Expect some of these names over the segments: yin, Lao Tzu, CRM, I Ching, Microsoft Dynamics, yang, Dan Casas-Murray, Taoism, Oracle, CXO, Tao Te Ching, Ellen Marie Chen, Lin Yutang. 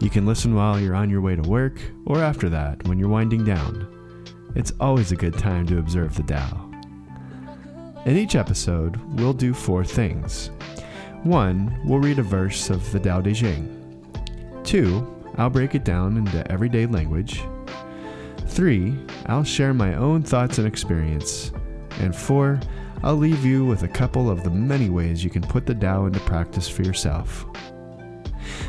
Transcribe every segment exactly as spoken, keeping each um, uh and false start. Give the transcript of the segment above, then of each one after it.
You can listen while you're on your way to work, or after that when you're winding down. It's always a good time to observe the Tao. In each episode, we'll do four things. One, we'll read a verse of the Tao Te Ching. Two, I'll break it down into everyday language. Three, I'll share my own thoughts and experience. And four, I'll leave you with a couple of the many ways you can put the Tao into practice for yourself.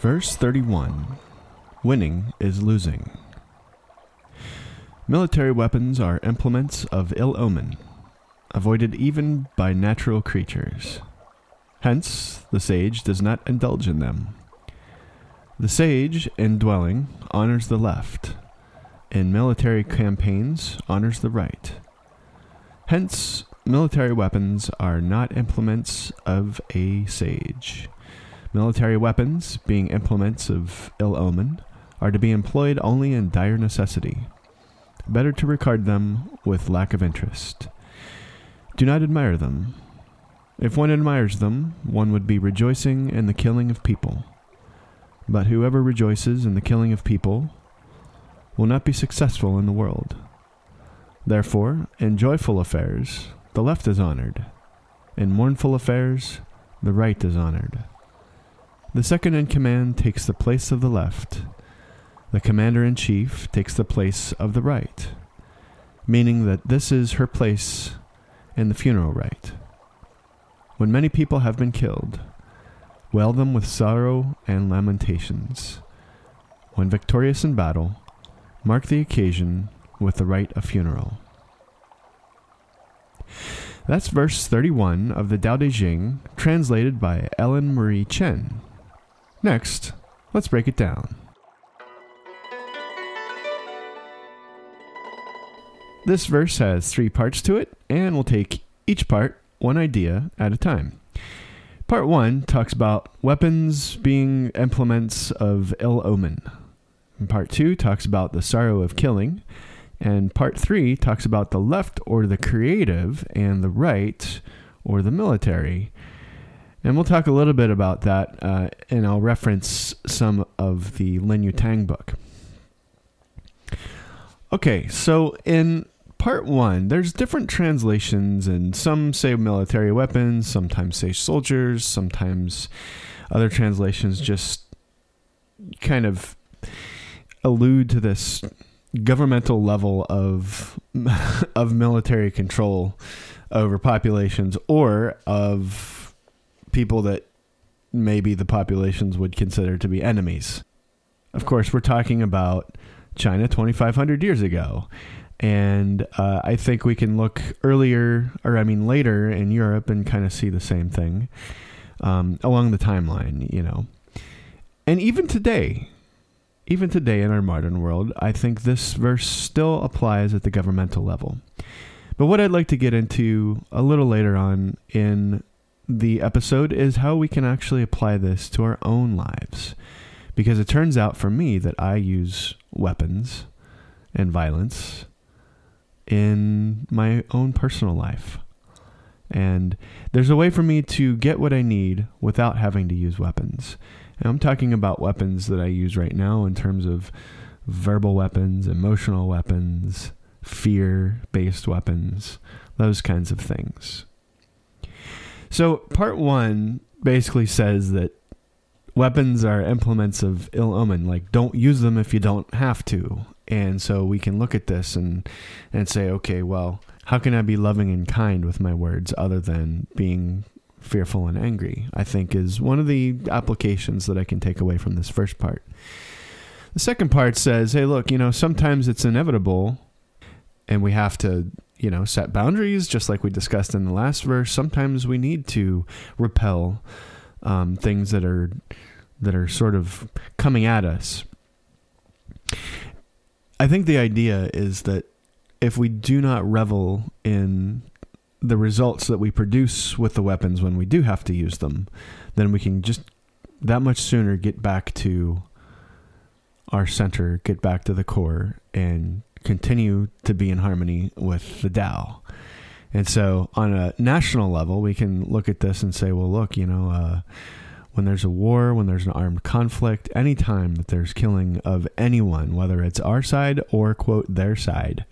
Verse thirty-one. Winning is losing. Military weapons are implements of ill omen, avoided even by natural creatures. Hence, the sage does not indulge in them. The sage, in dwelling, honors the left. In military campaigns, honors the right. Hence, military weapons are not implements of a sage. Military weapons, being implements of ill omen, are to be employed only in dire necessity. Better to regard them with lack of interest. Do not admire them. If one admires them, one would be rejoicing in the killing of people. But whoever rejoices in the killing of people will not be successful in the world. Therefore, in joyful affairs, the left is honored. In mournful affairs, the right is honored. The second in command takes the place of the left. The commander-in-chief takes the place of the right, meaning that this is her place in the funeral rite. When many people have been killed, wail them with sorrow and lamentations. When victorious in battle, mark the occasion with the rite of funeral. That's verse thirty-one of the Tao Te Ching, translated by Ellen Marie Chen. Next, let's break it down. This verse has three parts to it, and we'll take each part one idea at a time. Part one talks about weapons being implements of ill omen. And part two talks about the sorrow of killing. And part three talks about the left, or the creative, and the right, or the military. And we'll talk a little bit about that, uh, and I'll reference some of the Lin Yutang book. Okay, so in part one, there's different translations, and some say military weapons, sometimes say soldiers, sometimes other translations just kind of allude to this governmental level of of military control over populations, or of people that maybe the populations would consider to be enemies. Of course, we're talking about China twenty-five hundred years ago, and uh, I think we can look earlier, or I mean later in Europe, and kind of see the same thing um, along the timeline, you know. And even today. Even today in our modern world, I think this verse still applies at the governmental level. But what I'd like to get into a little later on in the episode is how we can actually apply this to our own lives. Because it turns out for me that I use weapons and violence in my own personal life. And there's a way for me to get what I need without having to use weapons. And I'm talking about weapons that I use right now in terms of verbal weapons, emotional weapons, fear-based weapons, those kinds of things. So part one basically says that weapons are implements of ill omen. Like, don't use them if you don't have to. And so we can look at this and, and say, okay, well, how can I be loving and kind with my words other than being fearful and angry? I think is one of the applications that I can take away from this first part. The second part says, hey, look, you know, sometimes it's inevitable and we have to, you know, set boundaries, just like we discussed in the last verse. Sometimes we need to repel um, things that are that are sort of coming at us. I think the idea is that if we do not revel in the results that we produce with the weapons when we do have to use them, then we can just that much sooner get back to our center, get back to the core, and continue to be in harmony with the Tao. And so on a national level, we can look at this and say, well, look, you know, uh, when there's a war, when there's an armed conflict, any time that there's killing of anyone, whether it's our side or, quote, their side,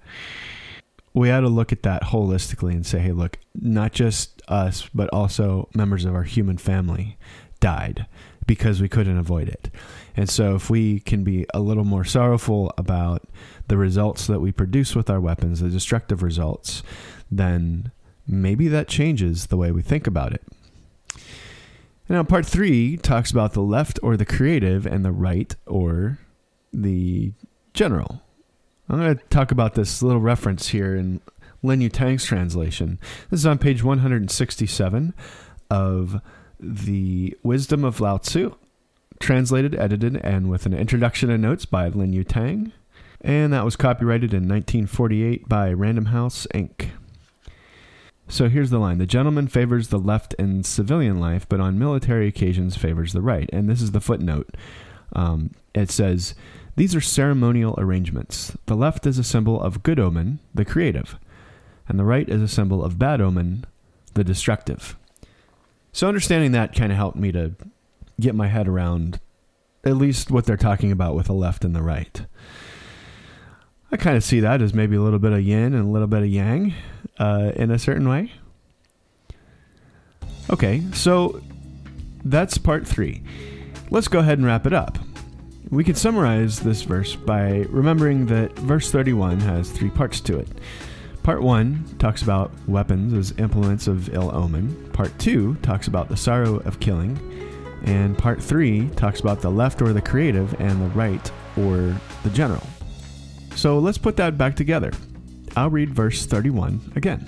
we ought to look at that holistically and say, hey, look, not just us, but also members of our human family died because we couldn't avoid it. And so if we can be a little more sorrowful about the results that we produce with our weapons, the destructive results, then maybe that changes the way we think about it. Now, part three talks about the left or the creative and the right or the general. I'm going to talk about this little reference here in Lin Yutang's translation. This is on page one hundred sixty-seven of The Wisdom of Lao Tzu, translated, edited, and with an introduction and notes by Lin Yutang. And that was copyrighted in nineteen forty-eight by Random House, Incorporated. So here's the line. The gentleman favors the left in civilian life, but on military occasions favors the right. And this is the footnote. Um, it says, these are ceremonial arrangements. The left is a symbol of good omen, the creative, and the right is a symbol of bad omen, the destructive. So understanding that kind of helped me to get my head around at least what they're talking about with the left and the right. I kind of see that as maybe a little bit of yin and a little bit of yang uh, in a certain way. Okay, so that's part three. Let's go ahead and wrap it up. We could summarize this verse by remembering that verse thirty-one has three parts to it. Part one talks about weapons as implements of ill omen. Part two talks about the sorrow of killing. And part three talks about the left or the creative and the right or the general. So let's put that back together. I'll read verse thirty-one again.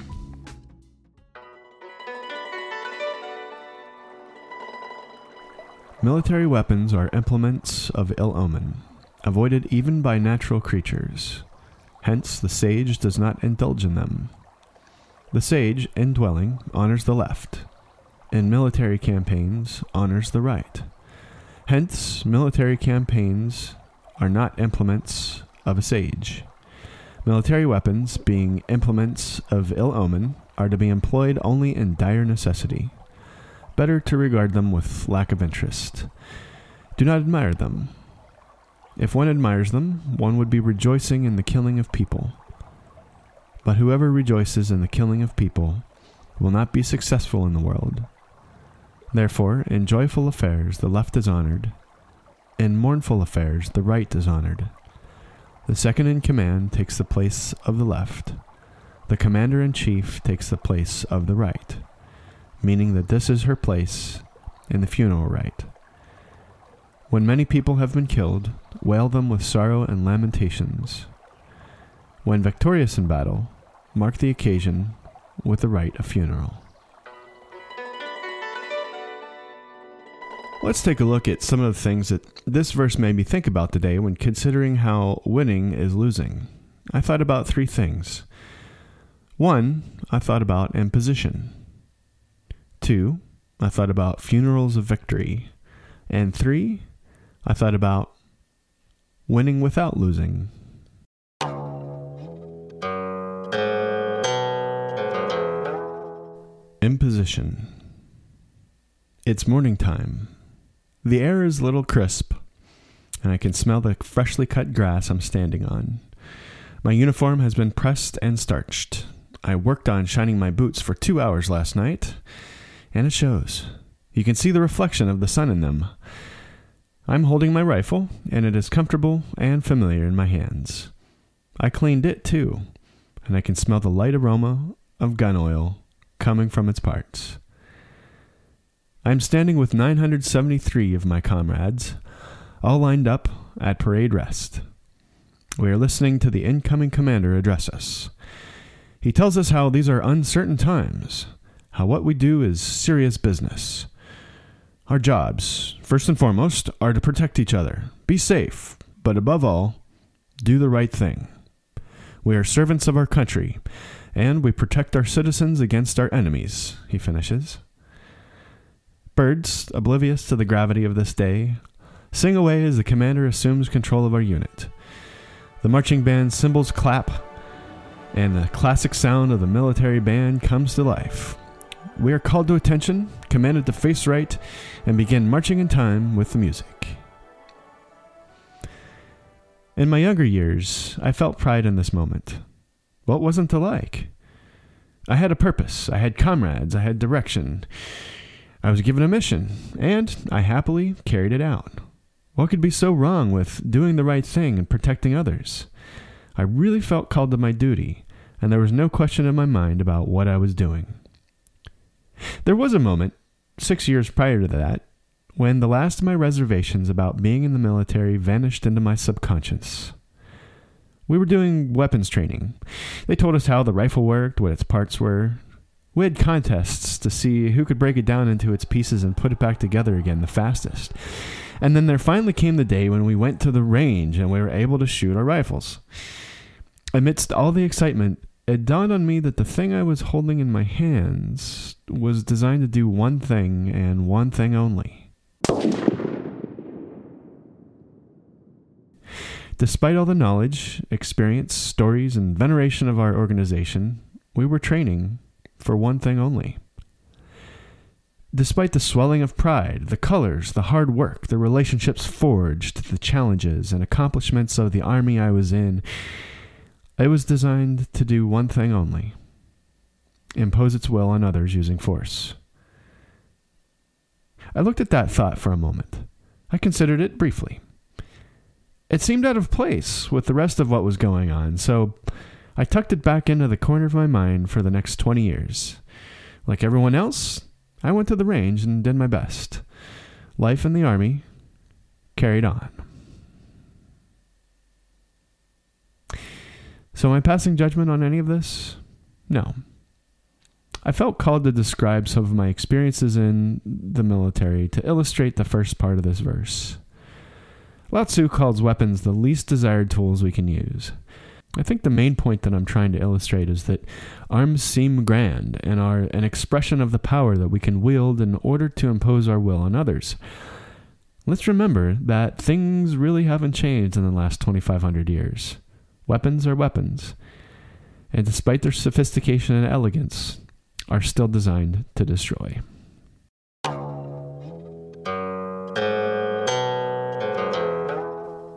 Military weapons are implements of ill omen, avoided even by natural creatures. Hence, the sage does not indulge in them. The sage, indwelling, honors the left. In military campaigns, honors the right. Hence, military campaigns are not implements of a sage. Military weapons, being implements of ill omen, are to be employed only in dire necessity. Better to regard them with lack of interest. Do not admire them. If one admires them, one would be rejoicing in the killing of people. But whoever rejoices in the killing of people will not be successful in the world. Therefore, in joyful affairs the left is honored. In mournful affairs the right is honored. The second in command takes the place of the left. The commander-in-chief takes the place of the right, meaning that this is her place in the funeral rite. When many people have been killed, wail them with sorrow and lamentations. When victorious in battle, mark the occasion with the rite of funeral. Let's take a look at some of the things that this verse made me think about today when considering how winning is losing. I thought about three things. One, I thought about imposition. Two, I thought about funerals of victory. And three, I thought about winning without losing. Imposition. It's morning time. The air is a little crisp, and I can smell the freshly cut grass I'm standing on. My uniform has been pressed and starched. I worked on shining my boots for two hours last night, and it shows. You can see the reflection of the sun in them. I'm holding my rifle, and it is comfortable and familiar in my hands. I cleaned it, too, and I can smell the light aroma of gun oil coming from its parts. I am standing with nine hundred seventy-three of my comrades, all lined up at parade rest. We are listening to the incoming commander address us. He tells us how these are uncertain times, how what we do is serious business. Our jobs, first and foremost, are to protect each other, be safe, but above all, do the right thing. We are servants of our country, and we protect our citizens against our enemies, he finishes. Birds, oblivious to the gravity of this day, sing away as the commander assumes control of our unit. The marching band's cymbals clap, and the classic sound of the military band comes to life. We are called to attention, commanded to face right, and begin marching in time with the music. In my younger years, I felt pride in this moment. What wasn't to like? I had a purpose, I had comrades, I had direction. I was given a mission, and I happily carried it out. What could be so wrong with doing the right thing and protecting others? I really felt called to my duty, and there was no question in my mind about what I was doing. There was a moment, six years prior to that, when the last of my reservations about being in the military vanished into my subconscious. We were doing weapons training. They told us how the rifle worked, what its parts were. We had contests to see who could break it down into its pieces and put it back together again the fastest. And then there finally came the day when we went to the range and we were able to shoot our rifles. Amidst all the excitement, it dawned on me that the thing I was holding in my hands was designed to do one thing and one thing only. Despite all the knowledge, experience, stories, and veneration of our organization, we were training for one thing only. Despite the swelling of pride, the colors, the hard work, the relationships forged, the challenges and accomplishments of the army I was in, it was designed to do one thing only: impose its will on others using force. I looked at that thought for a moment. I considered it briefly. It seemed out of place with the rest of what was going on, so I tucked it back into the corner of my mind for the next twenty years. Like everyone else, I went to the range and did my best. Life in the army carried on. So am I passing judgment on any of this? No. I felt called to describe some of my experiences in the military to illustrate the first part of this verse. Lao Tzu calls weapons the least desired tools we can use. I think the main point that I'm trying to illustrate is that arms seem grand and are an expression of the power that we can wield in order to impose our will on others. Let's remember that things really haven't changed in the last twenty-five hundred years. Weapons are weapons, and despite their sophistication and elegance, are still designed to destroy.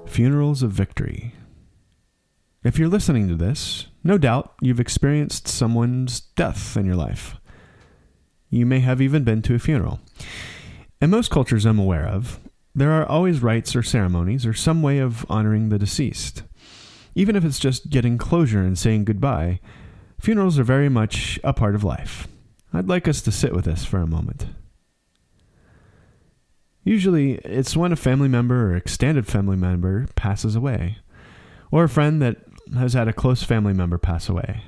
Funerals of Victory. If you're listening to this, no doubt you've experienced someone's death in your life. You may have even been to a funeral. In most cultures I'm aware of, there are always rites or ceremonies or some way of honoring the deceased. Even if it's just getting closure and saying goodbye, funerals are very much a part of life. I'd like us to sit with this for a moment. Usually, it's when a family member or extended family member passes away, or a friend that has had a close family member pass away.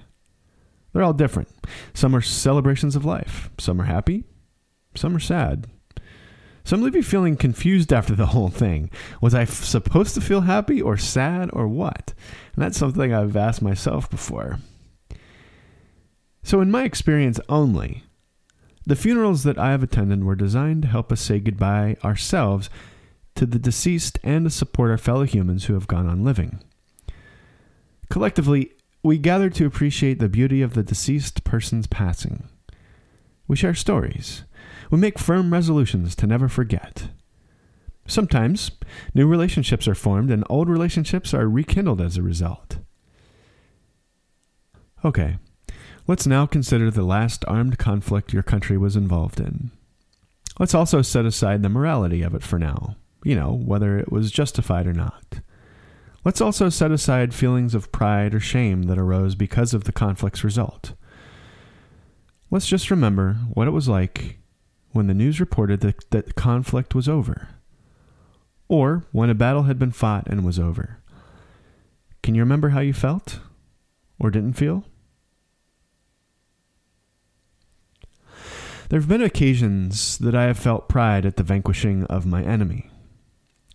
They're all different. Some are celebrations of life. Some are happy. Some are sad. Some leave you feeling confused after the whole thing. Was I f- supposed to feel happy or sad or what? And that's something I've asked myself before. So in my experience only, the funerals that I have attended were designed to help us say goodbye ourselves to the deceased and to support our fellow humans who have gone on living. Collectively, we gather to appreciate the beauty of the deceased person's passing. We share stories. We make firm resolutions to never forget. Sometimes, new relationships are formed and old relationships are rekindled as a result. Okay, let's now consider the last armed conflict your country was involved in. Let's also set aside the morality of it for now, you know, whether it was justified or not. Let's also set aside feelings of pride or shame that arose because of the conflict's result. Let's just remember what it was like when the news reported that, that the conflict was over, or when a battle had been fought and was over. Can you remember how you felt or didn't feel? There have been occasions that I have felt pride at the vanquishing of my enemy.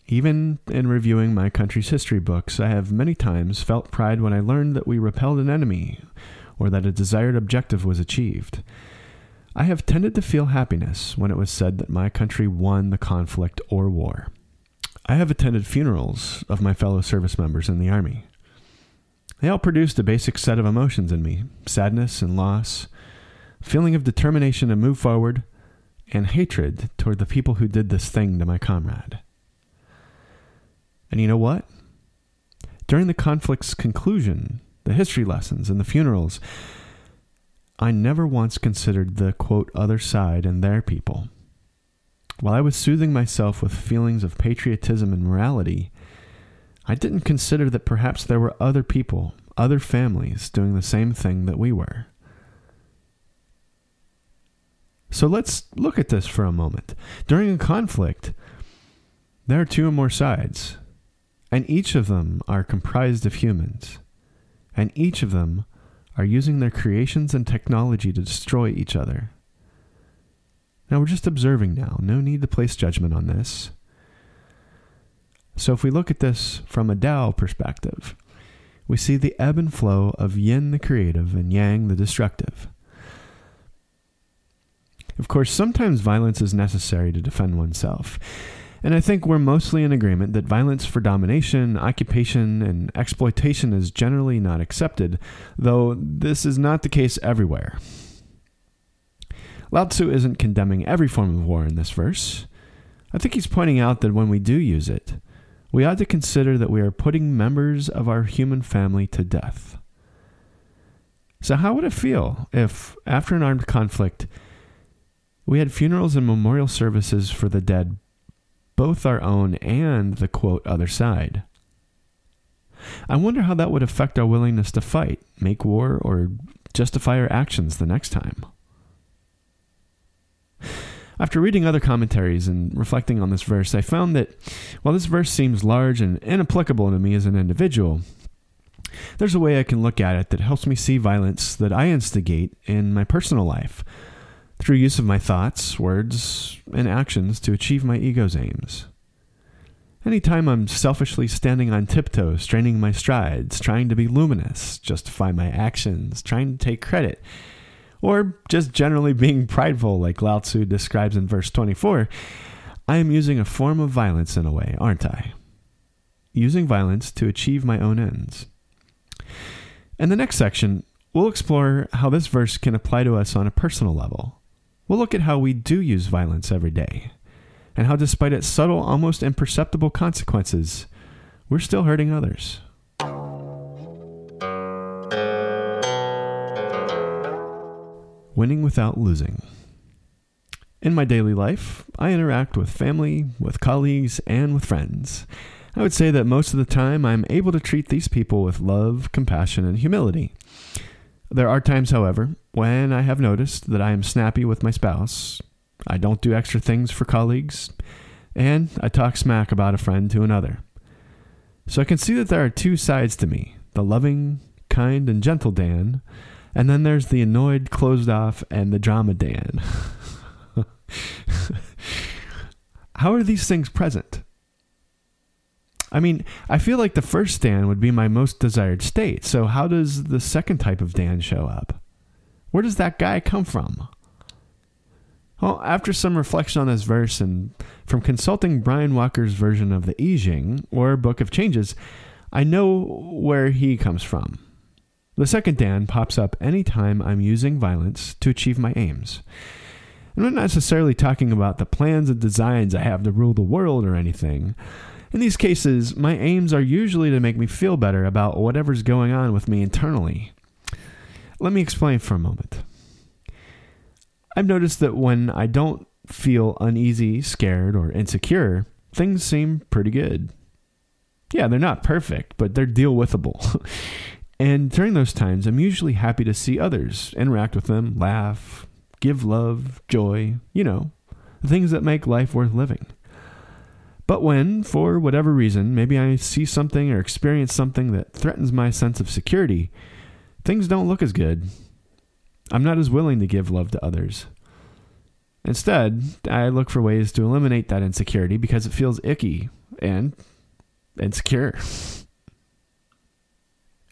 Even in reviewing my country's history books, I have many times felt pride when I learned that we repelled an enemy or that a desired objective was achieved. I have tended to feel happiness when it was said that my country won the conflict or war. I have attended funerals of my fellow service members in the Army. They all produced a basic set of emotions in me: sadness and loss, feeling of determination to move forward, and hatred toward the people who did this thing to my comrade. And you know what? During the conflict's conclusion, the history lessons, and the funerals, I never once considered the, quote, other side and their people. While I was soothing myself with feelings of patriotism and morality, I didn't consider that perhaps there were other people, other families doing the same thing that we were. So let's look at this for a moment. During a conflict, there are two or more sides, and each of them are comprised of humans, and each of them are using their creations and technology to destroy each other. Now, we're just observing now. No need to place judgment on this. So if we look at this from a Tao perspective, we see the ebb and flow of yin the creative and yang the destructive. Of course, sometimes violence is necessary to defend oneself. And I think we're mostly in agreement that violence for domination, occupation, and exploitation is generally not accepted, though this is not the case everywhere. Lao Tzu isn't condemning every form of war in this verse. I think he's pointing out that when we do use it, we ought to consider that we are putting members of our human family to death. So how would it feel if, after an armed conflict, we had funerals and memorial services for the dead, both our own and the, quote, other side? I wonder how that would affect our willingness to fight, make war, or justify our actions the next time. After reading other commentaries and reflecting on this verse, I found that while this verse seems large and inapplicable to me as an individual, there's a way I can look at it that helps me see violence that I instigate in my personal life through use of my thoughts, words, and actions to achieve my ego's aims. Anytime I'm selfishly standing on tiptoe, straining my strides, trying to be luminous, justify my actions, trying to take credit, or just generally being prideful like Lao Tzu describes in verse twenty-four, I am using a form of violence in a way, aren't I? Using violence to achieve my own ends. In the next section, we'll explore how this verse can apply to us on a personal level. We'll look at how we do use violence every day, and how despite its subtle, almost imperceptible consequences, we're still hurting others. Winning without losing. In my daily life, I interact with family, with colleagues, and with friends. I would say that most of the time I'm able to treat these people with love, compassion, and humility. There are times, however, when I have noticed that I am snappy with my spouse, I don't do extra things for colleagues, and I talk smack about a friend to another. So I can see that there are two sides to me, the loving, kind, and gentle Dan, and then there's the annoyed, closed off, and the drama Dan. How are these things present? I mean, I feel like the first Dan would be my most desired state, so how does the second type of Dan show up? Where does that guy come from? Well, after some reflection on this verse and from consulting Brian Walker's version of the I Ching, or Book of Changes, I know where he comes from. The second Dan pops up anytime I'm using violence to achieve my aims. And I'm not necessarily talking about the plans and designs I have to rule the world or anything. In these cases, my aims are usually to make me feel better about whatever's going on with me internally. Let me explain for a moment. I've noticed that when I don't feel uneasy, scared, or insecure, things seem pretty good. Yeah, they're not perfect, but they're deal withable. And during those times, I'm usually happy to see others, interact with them, laugh, give love, joy, you know, things that make life worth living. But when, for whatever reason, maybe I see something or experience something that threatens my sense of security, things don't look as good. I'm not as willing to give love to others. Instead, I look for ways to eliminate that insecurity because it feels icky and insecure.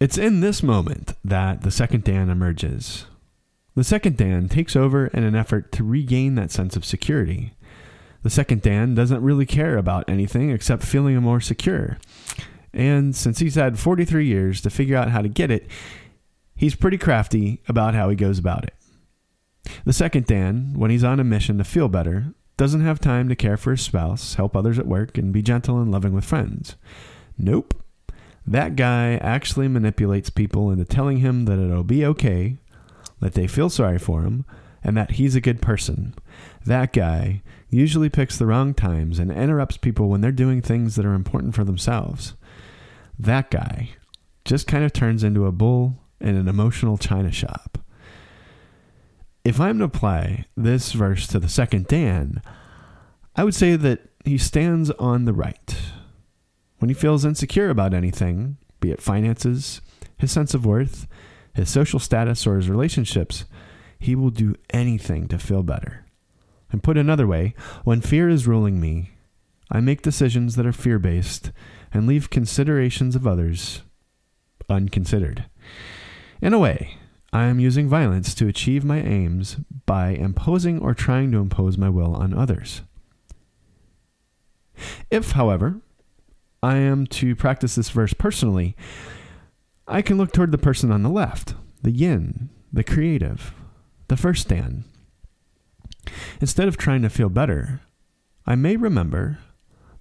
It's in this moment that the second Dan emerges. The second Dan takes over in an effort to regain that sense of security. The second Dan doesn't really care about anything except feeling more secure. And since he's had forty-three years to figure out how to get it, he's pretty crafty about how he goes about it. The second Dan, when he's on a mission to feel better, doesn't have time to care for his spouse, help others at work, and be gentle and loving with friends. Nope. That guy actually manipulates people into telling him that it'll be okay, that they feel sorry for him, and that he's a good person. That guy usually picks the wrong times and interrupts people when they're doing things that are important for themselves. That guy just kind of turns into a bull in an emotional china shop. If I'm to apply this verse to the second Dan, I would say that he stands on the right. When he feels insecure about anything, be it finances, his sense of worth, his social status, or his relationships, he will do anything to feel better. And put another way, when fear is ruling me, I make decisions that are fear-based and leave considerations of others unconsidered. In a way, I am using violence to achieve my aims by imposing or trying to impose my will on others. If, however, I am to practice this verse personally, I can look toward the person on the left, the yin, the creative, the first Dan. Instead of trying to feel better, I may remember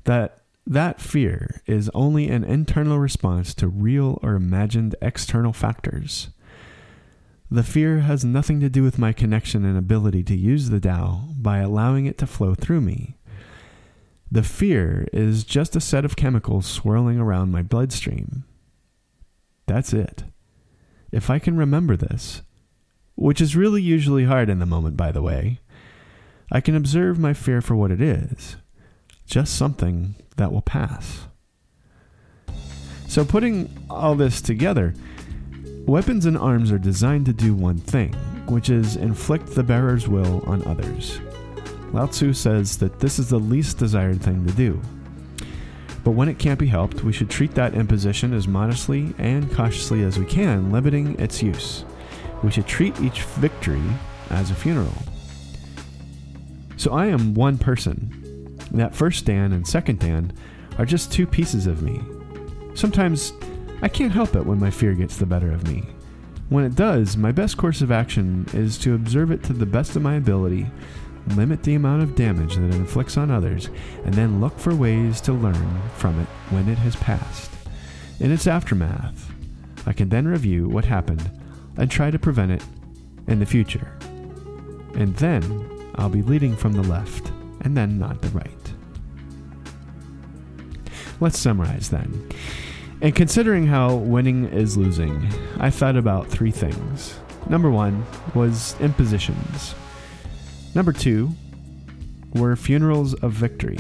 that that fear is only an internal response to real or imagined external factors. The fear has nothing to do with my connection and ability to use the Tao by allowing it to flow through me. The fear is just a set of chemicals swirling around my bloodstream. That's it. If I can remember this, which is really usually hard in the moment, by the way, I can observe my fear for what it is, just something that will pass. So putting all this together, weapons and arms are designed to do one thing, which is inflict the bearer's will on others. Lao Tzu says that this is the least desired thing to do. But when it can't be helped, we should treat that imposition as modestly and cautiously as we can, limiting its use. We should treat each victory as a funeral. So I am one person. That first Dan and second Dan are just two pieces of me. Sometimes I can't help it when my fear gets the better of me. When it does, my best course of action is to observe it to the best of my ability, limit the amount of damage that it inflicts on others, and then look for ways to learn from it when it has passed. In its aftermath, I can then review what happened and try to prevent it in the future. And then I'll be leading from the left, and then not the right. Let's summarize then. And considering how winning is losing, I thought about three things. Number one was impositions. Number two were funerals of victory.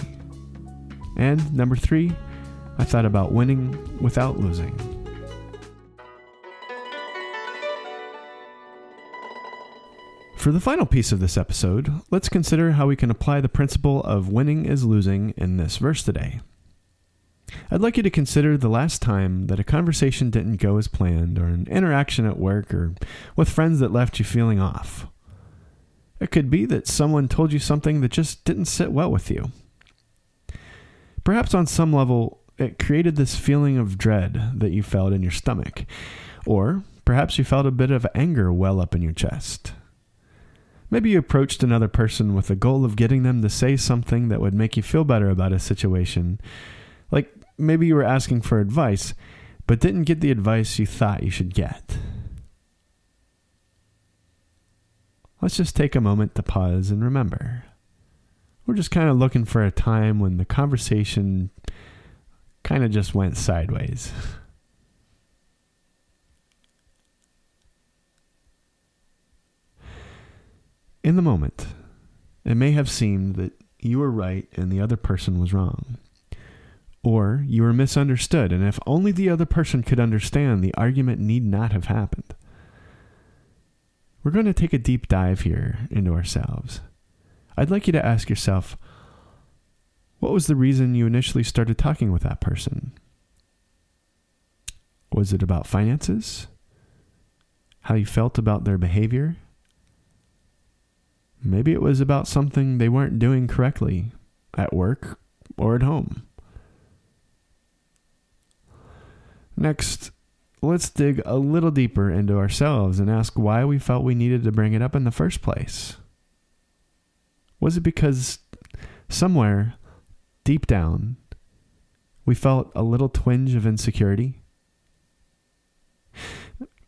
And number three, I thought about winning without losing. For the final piece of this episode, let's consider how we can apply the principle of winning is losing in this verse today. I'd like you to consider the last time that a conversation didn't go as planned, or an interaction at work or with friends that left you feeling off. It could be that someone told you something that just didn't sit well with you. Perhaps on some level, it created this feeling of dread that you felt in your stomach, or perhaps you felt a bit of anger well up in your chest. Maybe you approached another person with the goal of getting them to say something that would make you feel better about a situation. Like, maybe you were asking for advice, but didn't get the advice you thought you should get. Let's just take a moment to pause and remember. We're just kind of looking for a time when the conversation kind of just went sideways. In the moment, it may have seemed that you were right and the other person was wrong. Or you were misunderstood, and if only the other person could understand, the argument need not have happened. We're going to take a deep dive here into ourselves. I'd like you to ask yourself, what was the reason you initially started talking with that person? Was it about finances? How you felt about their behavior? Maybe it was about something they weren't doing correctly at work or at home. Next, let's dig a little deeper into ourselves and ask why we felt we needed to bring it up in the first place. Was it because somewhere deep down we felt a little twinge of insecurity?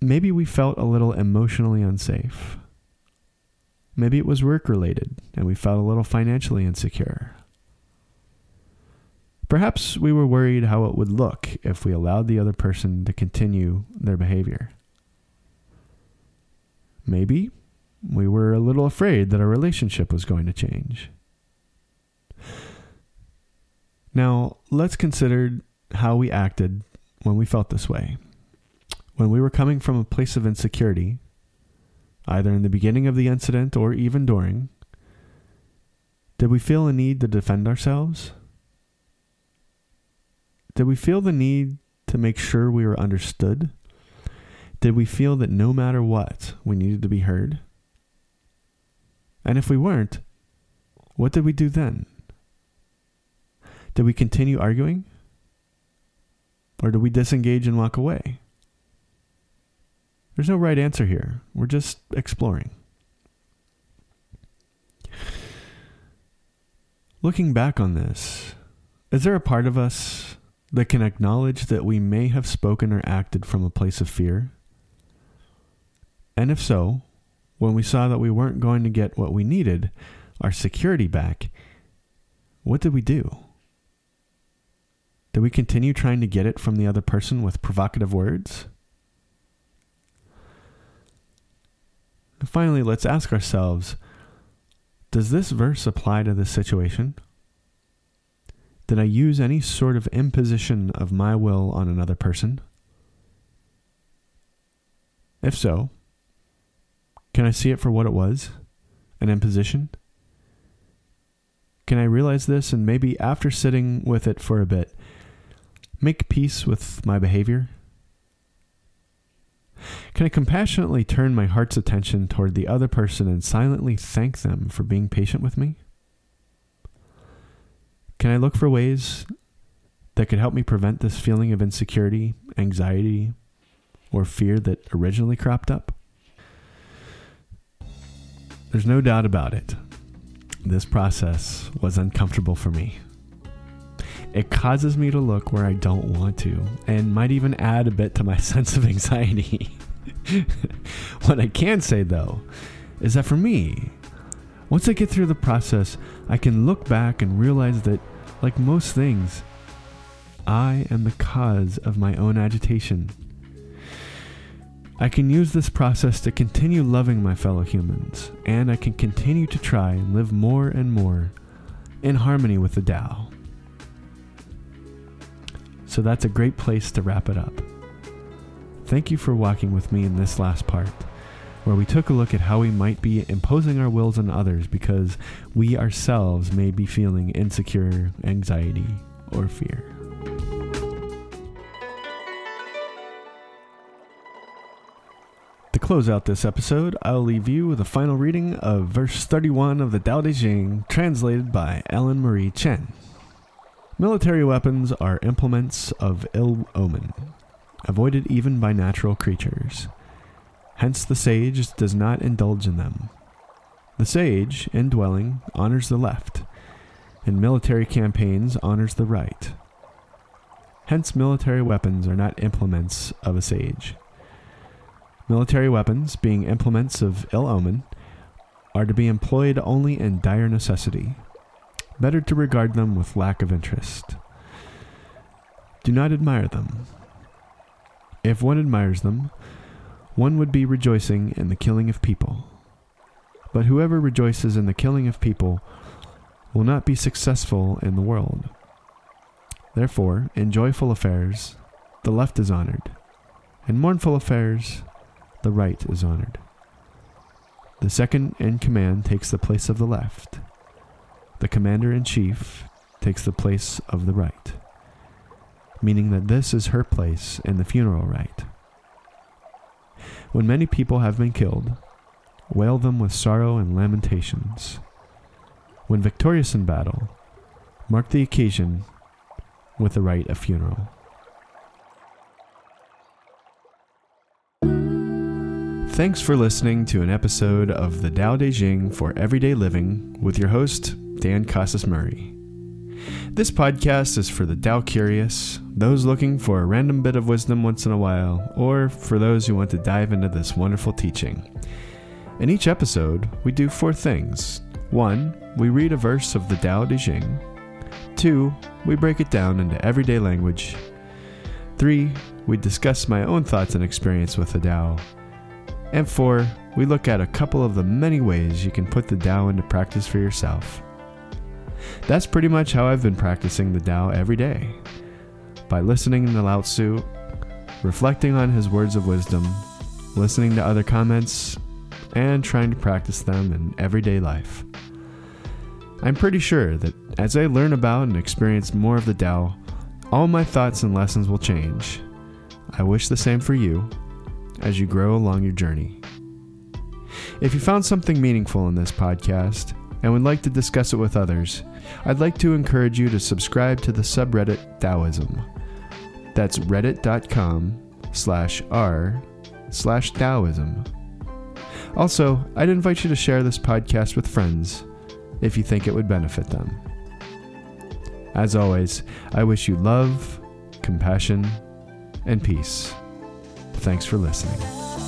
Maybe we felt a little emotionally unsafe. Maybe it was work-related, and we felt a little financially insecure. Perhaps we were worried how it would look if we allowed the other person to continue their behavior. Maybe we were a little afraid that our relationship was going to change. Now, let's consider how we acted when we felt this way. When we were coming from a place of insecurity, either in the beginning of the incident or even during, did we feel a need to defend ourselves? Did we feel the need to make sure we were understood? Did we feel that no matter what, we needed to be heard? And if we weren't, what did we do then? Did we continue arguing? Or did we disengage and walk away? There's no right answer here. We're just exploring. Looking back on this, is there a part of us that can acknowledge that we may have spoken or acted from a place of fear? And if so, when we saw that we weren't going to get what we needed, our security back, what did we do? Did we continue trying to get it from the other person with provocative words? And finally, let's ask ourselves, does this verse apply to this situation? Did I use any sort of imposition of my will on another person? If so, can I see it for what it was? An imposition? Can I realize this and maybe after sitting with it for a bit, make peace with my behavior? Can I compassionately turn my heart's attention toward the other person and silently thank them for being patient with me? Can I look for ways that could help me prevent this feeling of insecurity, anxiety, or fear that originally cropped up? There's no doubt about it. This process was uncomfortable for me. It causes me to look where I don't want to and might even add a bit to my sense of anxiety. What I can say, though, is that for me, once I get through the process, I can look back and realize that, like most things, I am the cause of my own agitation. I can use this process to continue loving my fellow humans, and I can continue to try and live more and more in harmony with the Tao. So that's a great place to wrap it up. Thank you for walking with me in this last part, where we took a look at how we might be imposing our wills on others because we ourselves may be feeling insecure, anxiety, or fear. To close out this episode, I'll leave you with a final reading of verse thirty-one of the Tao Te Ching, translated by Ellen Marie Chen. Military weapons are implements of ill omen, avoided even by natural creatures. Hence the sage does not indulge in them. The sage, in dwelling, honors the left, and military campaigns honors the right. Hence, military weapons are not implements of a sage. Military weapons, being implements of ill omen, are to be employed only in dire necessity. Better to regard them with lack of interest. Do not admire them. If one admires them, one would be rejoicing in the killing of people. But whoever rejoices in the killing of people will not be successful in the world. Therefore, in joyful affairs, the left is honored. In mournful affairs, the right is honored. The second in command takes the place of the left. The commander-in-chief takes the place of the right, meaning that this is her place in the funeral rite. When many people have been killed, wail them with sorrow and lamentations. When victorious in battle, mark the occasion with the rite of funeral. Thanks for listening to an episode of the Tao Te Ching for Everyday Living with your host, Dan Casas-Murray. This podcast is for the Tao curious, those looking for a random bit of wisdom once in a while, or for those who want to dive into this wonderful teaching. In each episode, we do four things. One, we read a verse of the Tao Te Ching. Two, we break it down into everyday language. Three, we discuss my own thoughts and experience with the Tao. And four, we look at a couple of the many ways you can put the Tao into practice for yourself. That's pretty much how I've been practicing the Tao every day, by listening to Lao Tzu, reflecting on his words of wisdom, listening to other comments, and trying to practice them in everyday life. I'm pretty sure that as I learn about and experience more of the Tao, all my thoughts and lessons will change. I wish the same for you as you grow along your journey. If you found something meaningful in this podcast and would like to discuss it with others, I'd like to encourage you to subscribe to the subreddit Taoism. That's reddit.com slash r slash Taoism. Also, I'd invite you to share this podcast with friends if you think it would benefit them. As always, I wish you love, compassion, and peace. Thanks for listening.